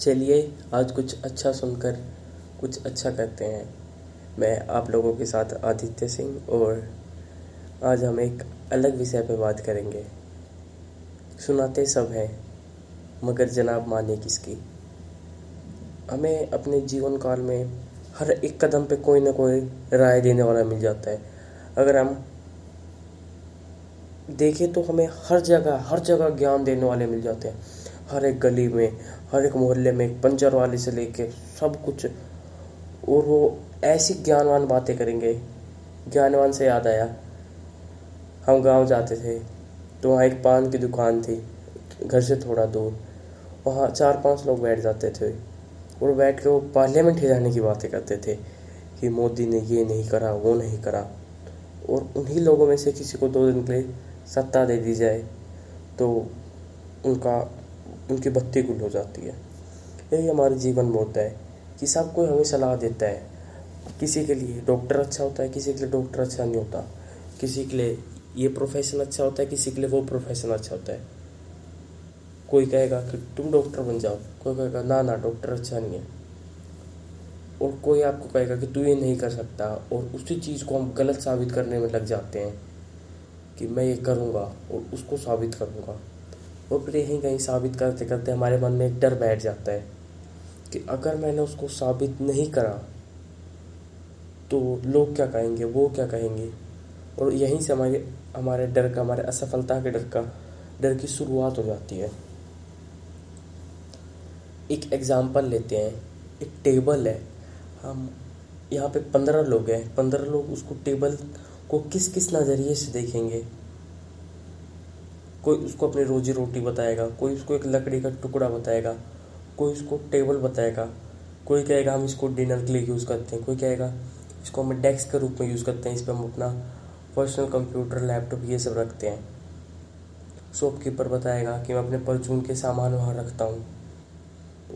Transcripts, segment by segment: चलिए आज कुछ अच्छा सुनकर कुछ अच्छा करते हैं। मैं आप लोगों के साथ आदित्य सिंह, और आज हम एक अलग विषय पर बात करेंगे। सुनाते सब हैं मगर जनाब माने किसकी। हमें अपने जीवन काल में हर एक कदम पे कोई ना कोई राय देने वाला मिल जाता है। अगर हम देखें तो हमें हर जगह ज्ञान देने वाले मिल जाते हैं। हर एक गली में, हर एक मोहल्ले में, एक पंचर वाले से लेके सब कुछ। और वो ऐसी ज्ञानवान बातें करेंगे। ज्ञानवान से याद आया, हम गांव जाते थे तो वहाँ एक पान की दुकान थी घर से थोड़ा दूर। वहाँ 4-5 लोग बैठ जाते थे और बैठ के वो पार्लियामेंट हिलाने की बातें करते थे कि मोदी ने ये नहीं करा, वो नहीं करा। और उन्हीं लोगों में से किसी को 2 दिन के लिए सत्ता दे दी जाए तो उनकी बत्ती गुल हो जाती है। यही हमारे जीवन में होता है कि सब कोई हमें सलाह देता है। किसी के लिए डॉक्टर अच्छा होता है, किसी के लिए डॉक्टर अच्छा नहीं होता। किसी के लिए ये प्रोफेशन अच्छा होता है, किसी के लिए वो प्रोफेशन अच्छा होता है। कोई कहेगा कि तुम डॉक्टर बन जाओ, कोई कहेगा ना डॉक्टर अच्छा नहीं है। और कोई आपको कहेगा कि तू ये नहीं कर सकता, और उसी चीज़ को हम गलत साबित करने में लग जाते हैं कि मैं ये करूँगा और उसको साबित करूँगा। और फिर यहीं कहीं साबित करते करते हमारे मन में एक डर बैठ जाता है कि अगर मैंने उसको साबित नहीं करा तो लोग क्या कहेंगे, वो क्या कहेंगे। और यहीं से हमारे डर का, हमारे असफलता के डर की शुरुआत हो जाती है। एक एग्जाम्पल लेते हैं। एक टेबल है, हम यहाँ पे 15 लोग हैं। 15 लोग उसको टेबल को किस किस नज़रिए से देखेंगे। कोई उसको अपनी रोजी रोटी बताएगा, कोई उसको एक लकड़ी का टुकड़ा बताएगा, कोई उसको टेबल बताएगा, कोई कहेगा हम इसको डिनर के लिए यूज़ करते हैं, कोई कहेगा इसको हम डेस्क के रूप में यूज़ करते हैं, इस पर हम अपना पर्सनल कंप्यूटर, लैपटॉप ये सब रखते हैं। शॉपकीपर बताएगा कि मैं अपने परचून के सामान वहाँ रखता हूँ।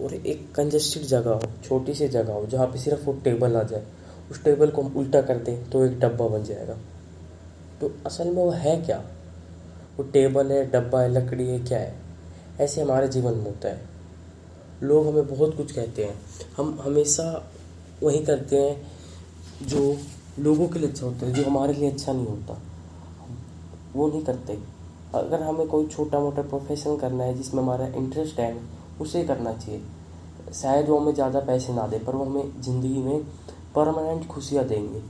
और एक कंजेस्टेड जगह हो, छोटी सी जगह हो जहाँ पे सिर्फ वो टेबल आ जाए। उस टेबल को हम उल्टा कर दें तो एक डब्बा बन जाएगा। तो असल में वो है क्या? वो टेबल है, डब्बा है, लकड़ी है, क्या है? ऐसे हमारे जीवन में होता है। लोग हमें बहुत कुछ कहते हैं, हम हमेशा वही करते हैं जो लोगों के लिए अच्छा होता है, जो हमारे लिए अच्छा नहीं होता वो नहीं करते। अगर हमें कोई छोटा मोटा प्रोफेशन करना है जिसमें हमारा इंटरेस्ट है उसे करना चाहिए। शायद वो हमें ज़्यादा पैसे ना दे पर वो हमें ज़िंदगी में परमानेंट खुशियाँ देंगे।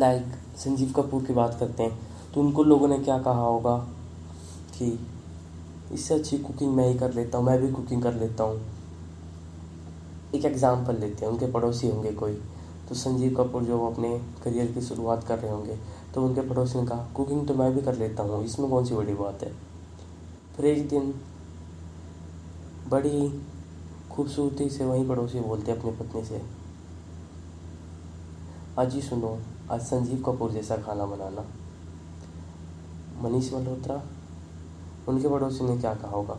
लाइक संजीव कपूर की बात करते हैं तो उनको लोगों ने क्या कहा होगा कि इससे अच्छी कुकिंग मैं ही कर लेता हूँ, मैं भी कुकिंग कर लेता हूँ। एक एग्ज़ाम्पल लेते हैं, उनके पड़ोसी होंगे कोई, तो संजीव कपूर जो अपने करियर की शुरुआत कर रहे होंगे तो उनके पड़ोसी ने कहा कुकिंग तो मैं भी कर लेता हूँ, इसमें कौन सी बड़ी बात है। फिर एक दिन बड़ी खूबसूरती से वहीं पड़ोसी बोलते अपनी पत्नी से, आज ही सुनो, आज संजीव कपूर जैसा खाना बनाना। मनीष मल्होत्रा, उनके पड़ोसी ने क्या कहा होगा,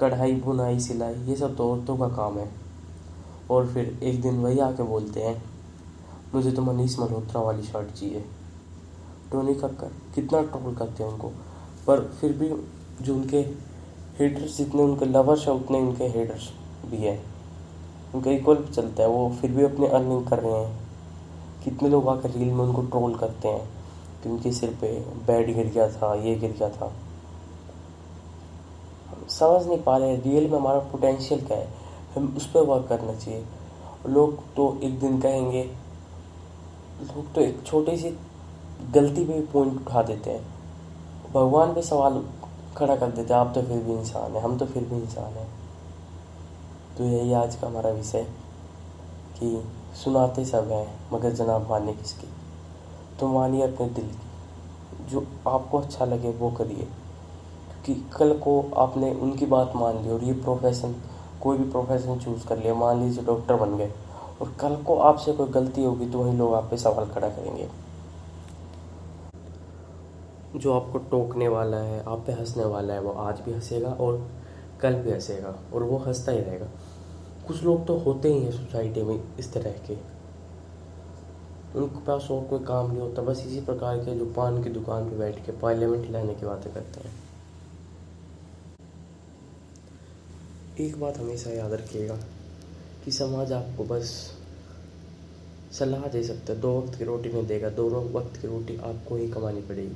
कढ़ाई, बुनाई, सिलाई ये सब तो औरतों का काम है। और फिर एक दिन वही आके बोलते हैं मुझे तो मनीष मल्होत्रा वाली शर्ट चाहिए। टोनी कक्कर कितना ट्रोल करते हैं उनको, पर फिर भी जो उनके हेटर्स, जितने उनके लवर्स हैं उतने उनके हेटर्स भी हैं। उनका इक्वल चलता है, वो फिर भी अपने अर्निंग कर रहे हैं। कितने लोग आकर रील में उनको ट्रोल करते हैं कि उनके सिर पे बेड गिर गया था, ये गिर गया था। हम समझ नहीं पा रहे रियल में हमारा पोटेंशियल क्या है, हम उस पर वर्क करना चाहिए। लोग तो एक दिन कहेंगे, लोग तो एक छोटी सी गलती पे भी पॉइंट उठा देते हैं, भगवान पे सवाल खड़ा कर देते हैं, आप तो फिर भी इंसान है, हम तो फिर भी इंसान हैं। तो यही आज का हमारा विषय कि सुनाते सब हैं मगर जनाब माने किसकी। तो मानिए अपने दिल की, जो आपको अच्छा लगे वो करिए, क्योंकि कल को आपने उनकी बात मान ली और ये प्रोफेशन, कोई भी प्रोफेशन चूज़ कर लिया, मान लीजिए डॉक्टर बन गए, और कल को आपसे कोई गलती होगी तो वही लोग आप पे सवाल खड़ा करेंगे। जो आपको टोकने वाला है, आप पे हंसने वाला है, वो आज भी हंसेगा और कल भी हंसेगा, और वो हंसता ही रहेगा। कुछ लोग तो होते ही हैं सोसाइटी में इस तरह के, उनके पास और कोई काम नहीं होता, बस इसी प्रकार के जो पान की दुकान पे बैठ के पार्लियामेंट हिलाने की बातें करते हैं। एक बात हमेशा याद रखिएगा कि समाज आपको बस सलाह दे सकता है, 2 वक्त की रोटी में देगा, 2 वक्त की रोटी आपको ही कमानी पड़ेगी।